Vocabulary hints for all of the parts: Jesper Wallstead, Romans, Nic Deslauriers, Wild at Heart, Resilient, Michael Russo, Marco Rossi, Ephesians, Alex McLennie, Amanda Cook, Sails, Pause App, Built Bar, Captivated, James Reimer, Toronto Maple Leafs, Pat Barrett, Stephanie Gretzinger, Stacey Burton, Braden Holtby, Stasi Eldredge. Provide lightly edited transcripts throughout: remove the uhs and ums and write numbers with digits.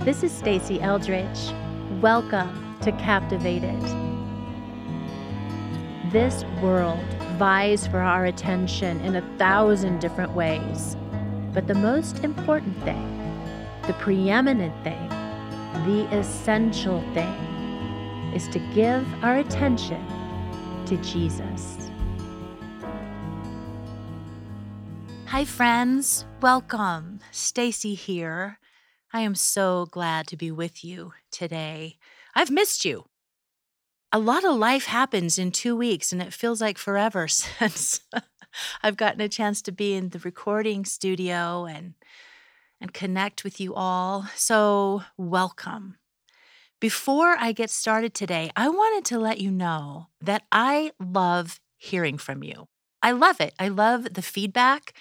This is Stasi Eldredge. Welcome to Captivated. This world vies for our attention in 1,000 different ways. But the most important thing, the preeminent thing, the essential thing, is to give our attention to Jesus. Hi friends, welcome. Stasi here. I am so glad to be with you today. I've missed you. A lot of life happens in 2 weeks, and it feels like forever since I've gotten a chance to be in the recording studio and connect with you all. So welcome. Before I get started today, I wanted to let you know that I love hearing from you. I love it. I love the feedback.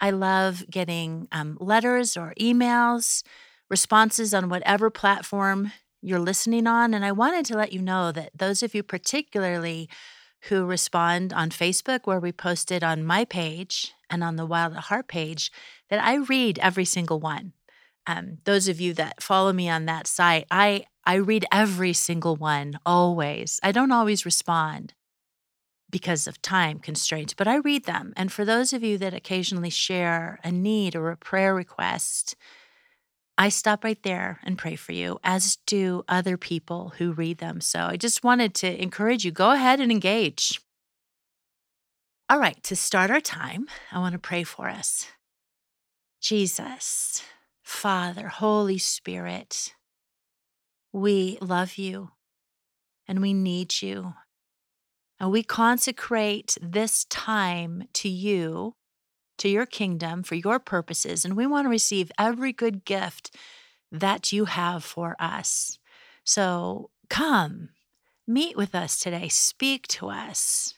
I love getting letters or emails, responses on whatever platform you're listening on. And I wanted to let you know that those of you particularly who respond on Facebook, where we post it on my page and on the Wild at Heart page, that I read every single one. Those of you that follow me on that site, I read every single one, always. I don't always respond because of time constraints, but I read them. And for those of you that occasionally share a need or a prayer request, I stop right there and pray for you, as do other people who read them. So I just wanted to encourage you, go ahead and engage. All right, to start our time, I want to pray for us. Jesus, Father, Holy Spirit, we love you and we need you. And we consecrate this time to you, to your kingdom, for your purposes. And we want to receive every good gift that you have for us. So come, meet with us today, speak to us.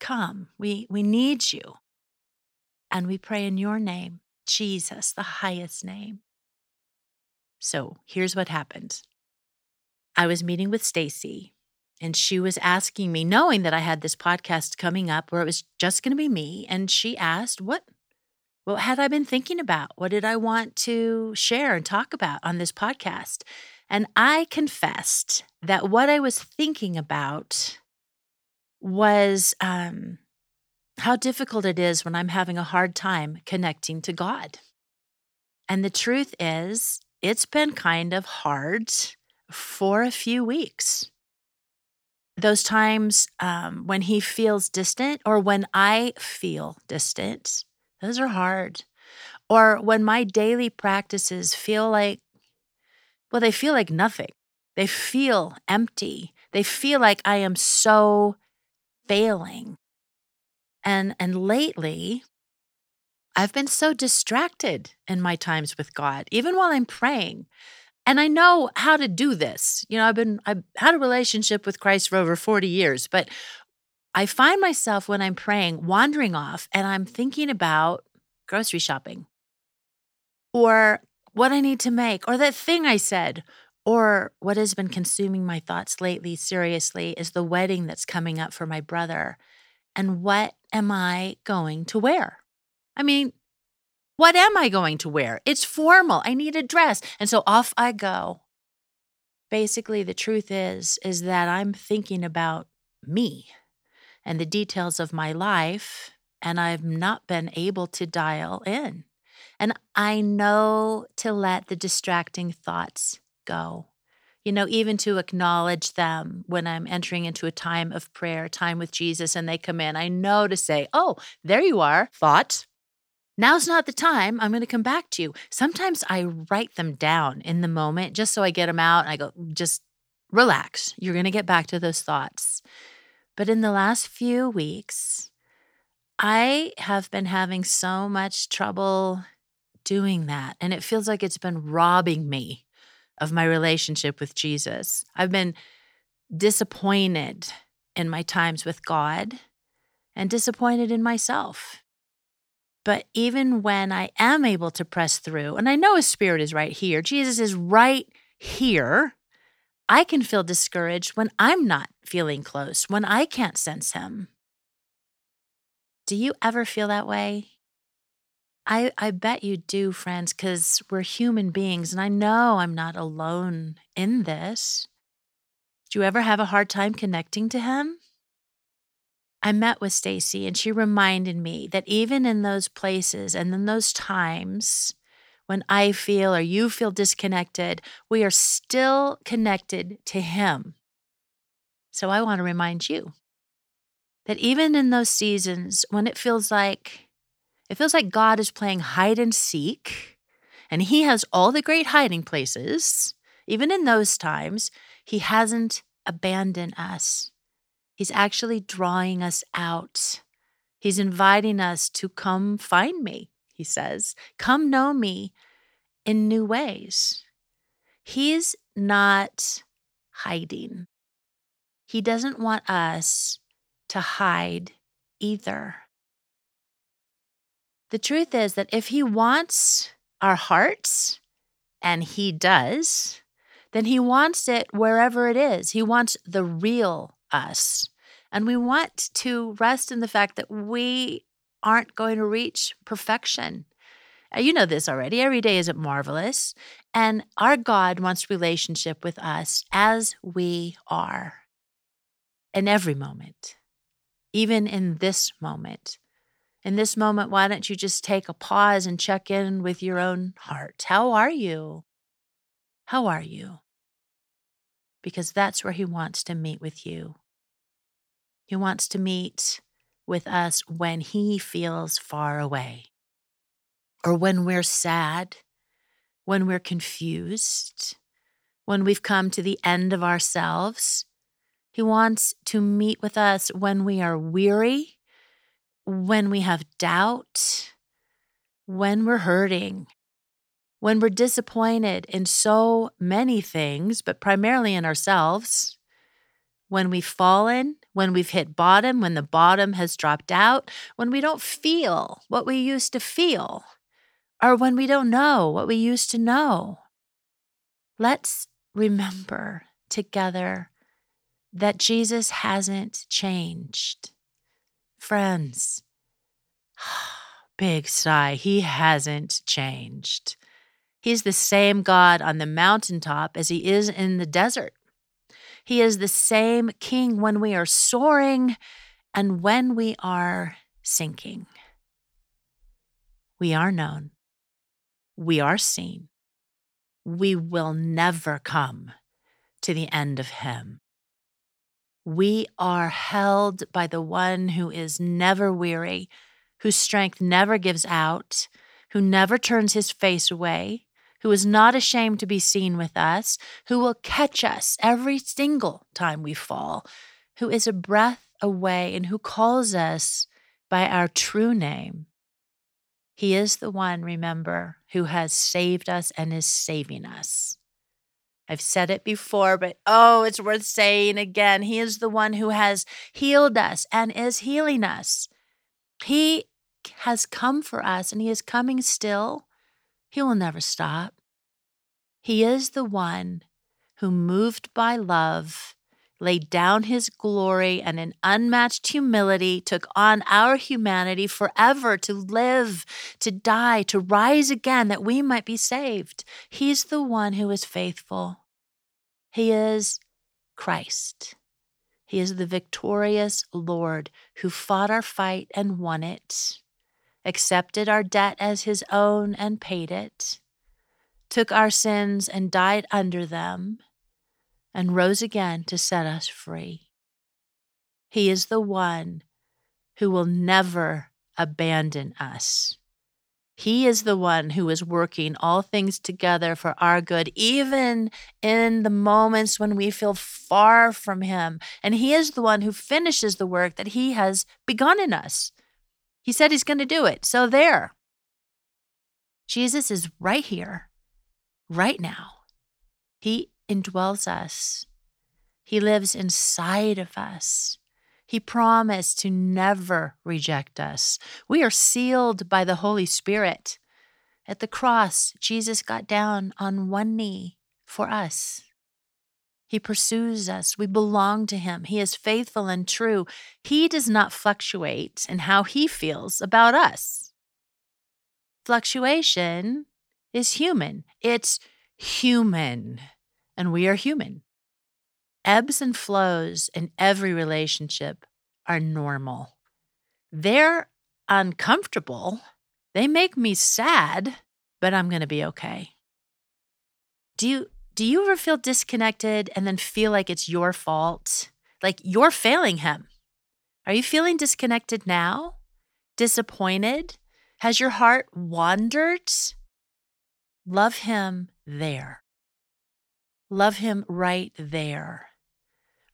Come, we need you. And we pray in your name, Jesus, the highest name. So here's what happened. I was meeting with Stasi. And she was asking me, knowing that I had this podcast coming up where it was just going to be me, and she asked, what had I been thinking about? What did I want to share and talk about on this podcast? And I confessed that what I was thinking about was how difficult it is when I'm having a hard time connecting to God. And the truth is, it's been kind of hard for a few weeks. Those times when he feels distant, or when I feel distant, those are hard. Or when my daily practices feel like, well, they feel like nothing. They feel empty. They feel like I am so failing. And lately, I've been so distracted in my times with God, even while I'm praying. And I know how to do this. You know, I've had a relationship with Christ for over 40 years, but I find myself when I'm praying wandering off, and I'm thinking about grocery shopping, or what I need to make, or that thing I said, or what has been consuming my thoughts lately, seriously, is the wedding that's coming up for my brother. And what am I going to wear? I mean, what am I going to wear? It's formal. I need a dress. And so off I go. Basically, the truth is that I'm thinking about me and the details of my life, and I've not been able to dial in. And I know to let the distracting thoughts go, you know, even to acknowledge them when I'm entering into a time of prayer, time with Jesus, and they come in. I know to say, oh, there you are, thought. Now's not the time. I'm going to come back to you. Sometimes I write them down in the moment just so I get them out. And I go, just relax. You're going to get back to those thoughts. But in the last few weeks, I have been having so much trouble doing that. And it feels like it's been robbing me of my relationship with Jesus. I've been disappointed in my times with God and disappointed in myself. But even when I am able to press through, and I know his spirit is right here, Jesus is right here, I can feel discouraged when I'm not feeling close, when I can't sense him. Do you ever feel that way? I bet you do, friends, because we're human beings, and I know I'm not alone in this. Do you ever have a hard time connecting to him? I met with Stacey, and she reminded me that even in those places and in those times when I feel or you feel disconnected, we are still connected to him. So I want to remind you that even in those seasons when it feels like God is playing hide and seek, and he has all the great hiding places, even in those times, he hasn't abandoned us. He's actually drawing us out. He's inviting us to come find me, he says. Come know me in new ways. He's not hiding. He doesn't want us to hide either. The truth is that if he wants our hearts, and he does, then he wants it wherever it is. He wants the real us. And we want to rest in the fact that we aren't going to reach perfection. You know this already. Every day isn't marvelous. And our God wants relationship with us as we are in every moment, even in this moment. In this moment, why don't you just take a pause and check in with your own heart? How are you? How are you? Because that's where he wants to meet with you. He wants to meet with us when he feels far away, or when we're sad, when we're confused, when we've come to the end of ourselves. He wants to meet with us when we are weary, when we have doubt, when we're hurting, when we're disappointed in so many things, but primarily in ourselves, when we've fallen, when we've hit bottom, when the bottom has dropped out, when we don't feel what we used to feel, or when we don't know what we used to know. Let's remember together that Jesus hasn't changed. Friends, big sigh, he hasn't changed. He's the same God on the mountaintop as he is in the desert. He is the same King when we are soaring and when we are sinking. We are known. We are seen. We will never come to the end of him. We are held by the one who is never weary, whose strength never gives out, who never turns his face away, who is not ashamed to be seen with us, who will catch us every single time we fall, who is a breath away, and who calls us by our true name. He is the one, remember, who has saved us and is saving us. I've said it before, but it's worth saying again. He is the one who has healed us and is healing us. He has come for us, and he is coming still. He will never stop. He is the one who, moved by love, laid down his glory and in unmatched humility took on our humanity forever to live, to die, to rise again that we might be saved. He's the one who is faithful. He is Christ. He is the victorious Lord who fought our fight and won it, accepted our debt as his own and paid it, took our sins and died under them, and rose again to set us free. He is the one who will never abandon us. He is the one who is working all things together for our good, even in the moments when we feel far from him. And he is the one who finishes the work that he has begun in us. He said he's going to do it. So there. Jesus is right here, right now. He indwells us. He lives inside of us. He promised to never reject us. We are sealed by the Holy Spirit. At the cross, Jesus got down on one knee for us. He pursues us. We belong to him. He is faithful and true. He does not fluctuate in how he feels about us. fluctuation is human. It's human, and we are human. Ebbs and flows in every relationship are normal. They're uncomfortable. They make me sad, but I'm going to be okay. Do you ever feel disconnected and then feel like it's your fault? Like you're failing him? Are you feeling disconnected now? Disappointed? Has your heart wandered? Love him there. Love him right there.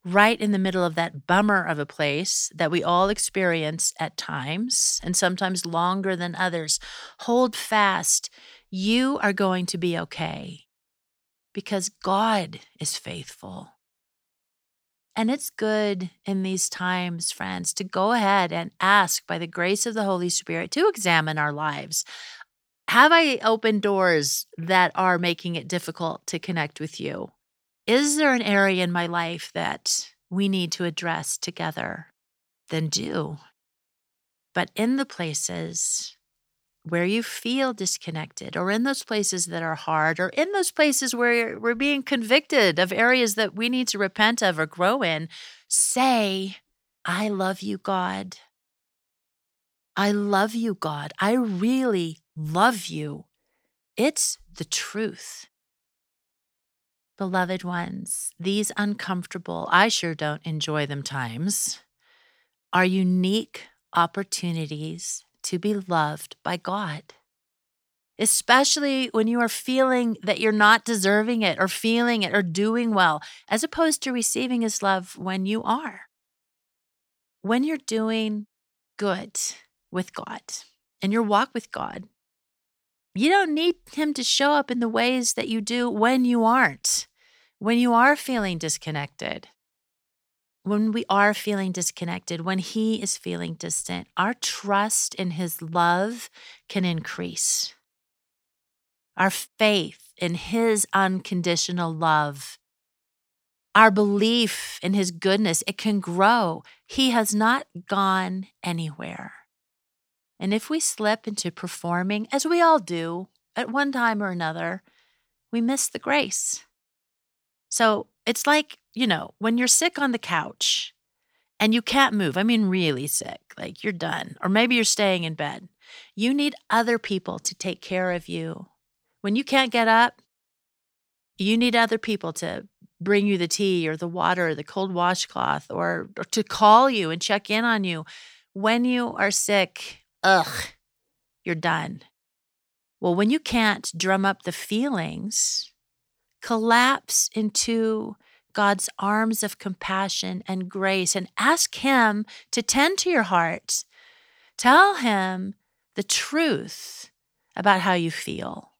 Right in the middle of that bummer of a place that we all experience at times, and sometimes longer than others. Hold fast. You are going to be okay because God is faithful. And it's good in these times, friends, to go ahead and ask by the grace of the Holy Spirit to examine our lives. Have I opened doors that are making it difficult to connect with you? Is there an area in my life that we need to address together? Then do. But in the places where you feel disconnected, or in those places that are hard, or in those places where we're being convicted of areas that we need to repent of or grow in, say, I love you, God. I love you, God. I really love you. It's the truth. Beloved ones, these uncomfortable, I sure don't enjoy them times, are unique opportunities to be loved by God, especially when you are feeling that you're not deserving it or feeling it or doing well, as opposed to receiving his love when you are. When you're doing good with God and your walk with God, you don't need him to show up in the ways that you do when you aren't. When you are feeling disconnected, when we are feeling disconnected, when he is feeling distant, our trust in his love can increase. Our faith in his unconditional love, our belief in his goodness, it can grow. He has not gone anywhere. And if we slip into performing, as we all do at one time or another, we miss the grace. So it's like, you know, when you're sick on the couch and you can't move, I mean really sick, like you're done, or maybe you're staying in bed. You need other people to take care of you. When you can't get up, you need other people to bring you the tea or the water or the cold washcloth or to call you and check in on you. When you are sick, you're done. Well, when you can't drum up the feelings, collapse into God's arms of compassion and grace and ask him to tend to your heart. Tell him the truth about how you feel.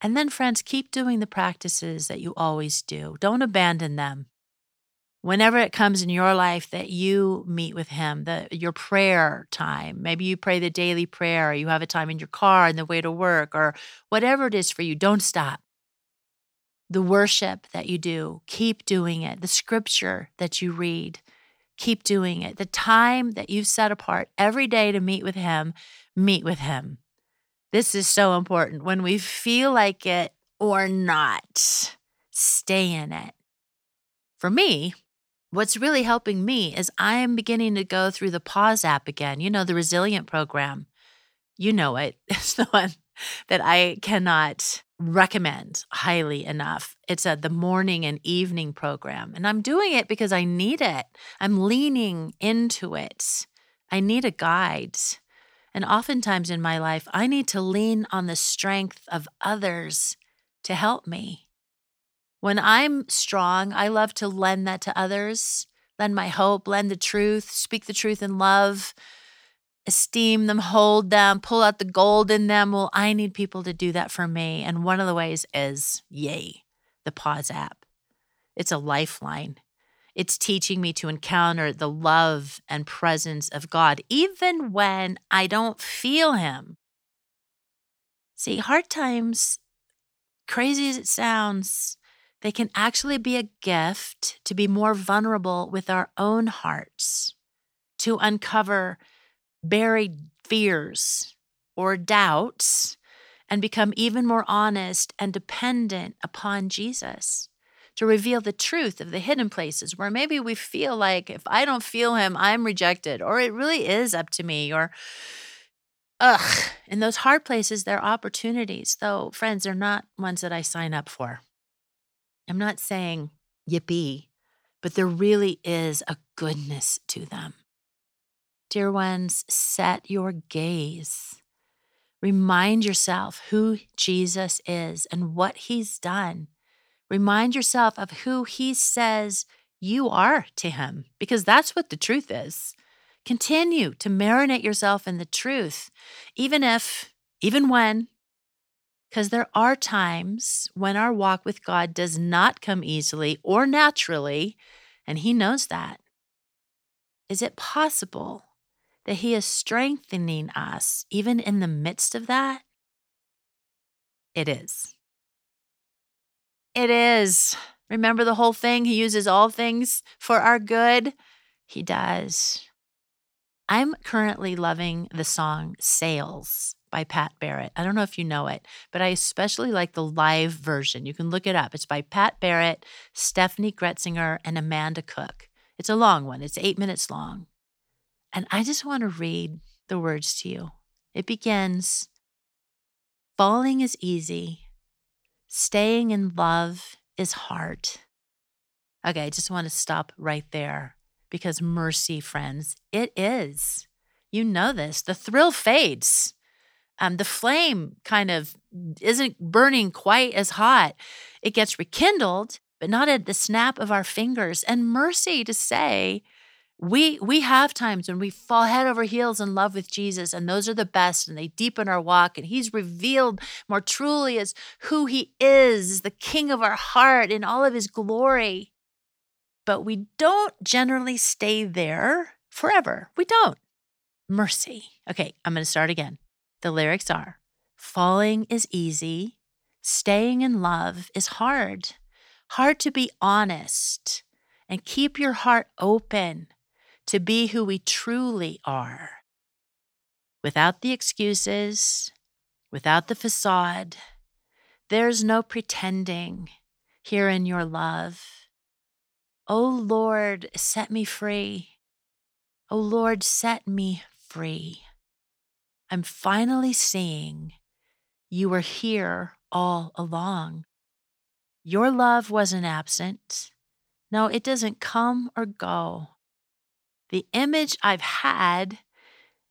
And then, friends, keep doing the practices that you always do. Don't abandon them. Whenever it comes in your life that you meet with him, your prayer time, maybe you pray the daily prayer, or you have a time in your car on the way to work, or whatever it is for you, don't stop. The worship that you do, keep doing it. The scripture that you read, keep doing it. The time that you've set apart every day to meet with him, meet with him. This is so important. When we feel like it or not, stay in it. For me, what's really helping me is I am beginning to go through the Pause app again. You know, the Resilient program. You know it. It's the one that I cannot recommend highly enough. It's the morning and evening program. And I'm doing it because I need it. I'm leaning into it. I need a guide. And oftentimes in my life, I need to lean on the strength of others to help me. When I'm strong, I love to lend that to others, lend my hope, lend the truth, speak the truth in love, esteem them, hold them, pull out the gold in them. Well, I need people to do that for me. And one of the ways is, the Pause app. It's a lifeline. It's teaching me to encounter the love and presence of God, even when I don't feel him. See, hard times, crazy as it sounds, they can actually be a gift to be more vulnerable with our own hearts, to uncover buried fears, or doubts and become even more honest and dependent upon Jesus to reveal the truth of the hidden places where maybe we feel like if I don't feel him, I'm rejected, or it really is up to me, or in those hard places, there are opportunities. Though, friends, they're not ones that I sign up for. I'm not saying yippee, but there really is a goodness to them. Dear ones, set your gaze. Remind yourself who Jesus is and what he's done. Remind yourself of who he says you are to him, because that's what the truth is. Continue to marinate yourself in the truth, even when, because there are times when our walk with God does not come easily or naturally, and he knows that. Is it possible that he is strengthening us even in the midst of that? It is. It is. Remember the whole thing? He uses all things for our good. He does. I'm currently loving the song Sails by Pat Barrett. I don't know if you know it, but I especially like the live version. You can look it up. It's by Pat Barrett, Stephanie Gretzinger, and Amanda Cook. It's a long one. It's 8 minutes long. And I just want to read the words to you. It begins, falling is easy. Staying in love is hard. Okay, I just want to stop right there because mercy, friends, it is. You know this. The thrill fades. The flame kind of isn't burning quite as hot. It gets rekindled, but not at the snap of our fingers. And mercy to say, we have times when we fall head over heels in love with Jesus, and those are the best, and they deepen our walk, and he's revealed more truly as who he is, the king of our heart in all of his glory. But we don't generally stay there forever. We don't. Mercy. Okay, I'm going to start again. The lyrics are, falling is easy, staying in love is hard. Hard to be honest and keep your heart open to be who we truly are. Without the excuses, without the facade, there's no pretending here in your love. Oh Lord, set me free. Oh Lord, set me free. I'm finally seeing you were here all along. Your love wasn't absent. No, it doesn't come or go. The image I've had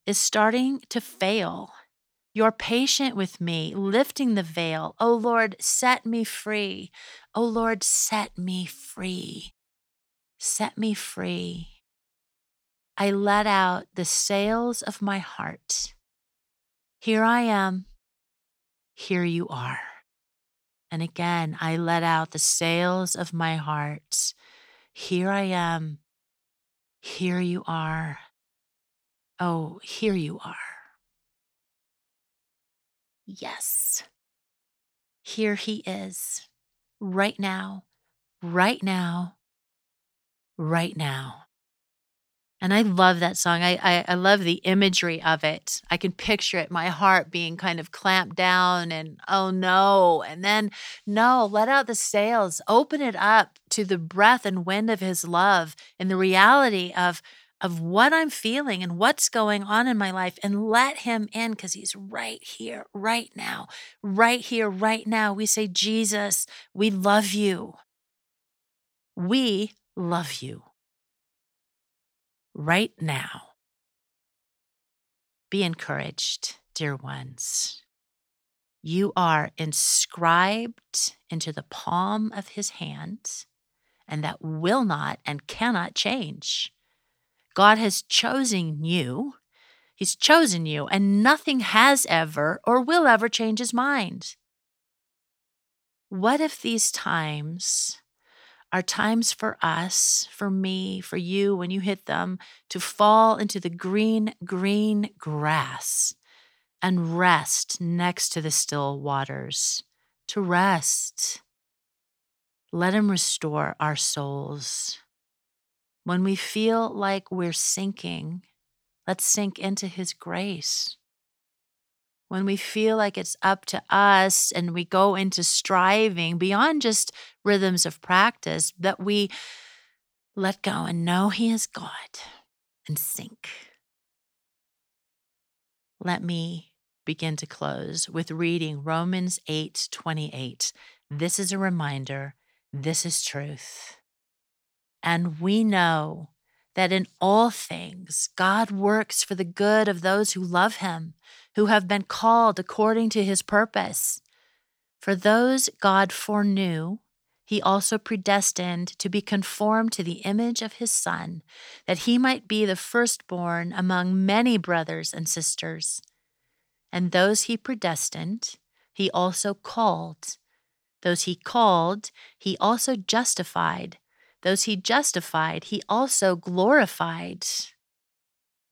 is starting to fail. You're patient with me, lifting the veil. Oh, Lord, set me free. Oh, Lord, set me free. Set me free. I let out the sails of my heart. Here I am. Here you are. And again, I let out the sails of my heart. Here I am. Here you are. Oh, here you are. Yes. Here he is. Right now. Right now. Right now. And I love that song. I love the imagery of it. I can picture it, my heart being kind of clamped down and, oh no. And then, no, let out the sails. Open it up to the breath and wind of his love and the reality of what I'm feeling and what's going on in my life, and let him in because he's right here, right now, right here, right now. We say, Jesus, we love you. We love you. Right now. Be encouraged, dear ones. You are inscribed into the palm of his hand, and that will not and cannot change. God has chosen you. He's chosen you, and nothing has ever or will ever change his mind. What if these times are times for us, for me, for you, when you hit them, to fall into the green, green grass and rest next to the still waters, to rest. Let him restore our souls. When we feel like we're sinking, let's sink into his grace. when we feel like it's up to us and we go into striving beyond just rhythms of practice, that we let go and know He is God and sink. Let me begin to close with reading Romans 8:28. This is a reminder. This is truth. And we know that in all things, God works for the good of those who love Him, who have been called according to His purpose. For those God foreknew, He also predestined to be conformed to the image of His Son, that He might be the firstborn among many brothers and sisters. And those He predestined, He also called. Those He called, He also justified. Those He justified, He also glorified.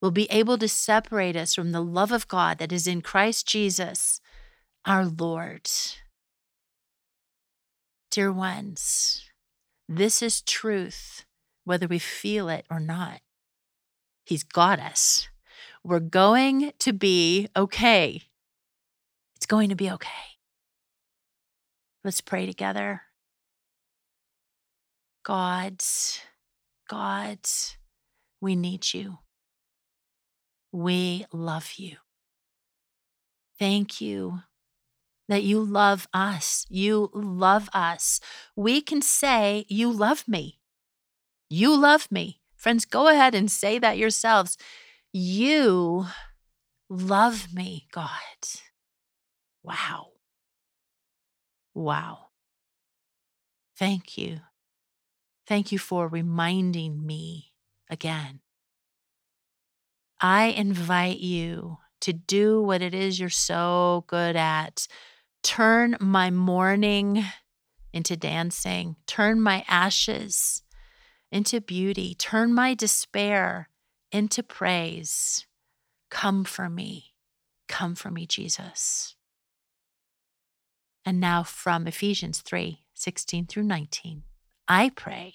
will be able to separate us from the love of God that is in Christ Jesus, our Lord. Dear ones, this is truth, whether we feel it or not. He's got us. We're going to be okay. It's going to be okay. Let's pray together. God, we need You. We love You. Thank You that You love us. You love us. We can say, You love me. You love me. Friends, go ahead and say that yourselves. You love me, God. Wow. Wow. Thank You. Thank You for reminding me again. I invite you to do what it is you're so good at. Turn my mourning into dancing. Turn my ashes into beauty. Turn my despair into praise. Come for me. Come for me, Jesus. And now from Ephesians 3:16 through 19, I pray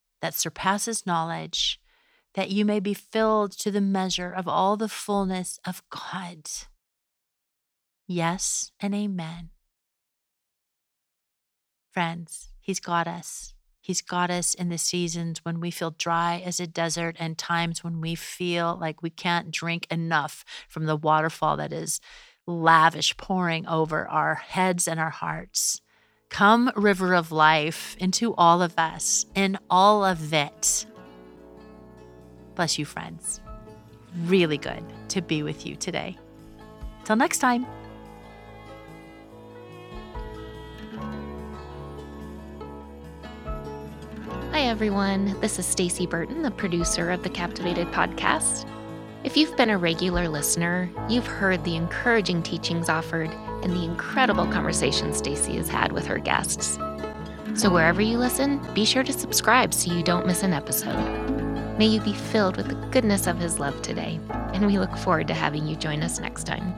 that surpasses knowledge, that you may be filled to the measure of all the fullness of God. Yes and amen. Friends, He's got us. He's got us in the seasons when we feel dry as a desert and times when we feel like we can't drink enough from the waterfall that is lavish, pouring over our heads and our hearts. Come, river of life, into all of us, in all of it. Bless you, friends. Really good to be with you today. Till next time. everyone. This is Stacey Burton, the producer of the Captivated podcast. If you've been a regular listener, you've heard the encouraging teachings offered and the incredible conversations Stacey has had with her guests. So wherever you listen, be sure to subscribe so you don't miss an episode. May you be filled with the goodness of his love today, and we look forward to having you join us next time.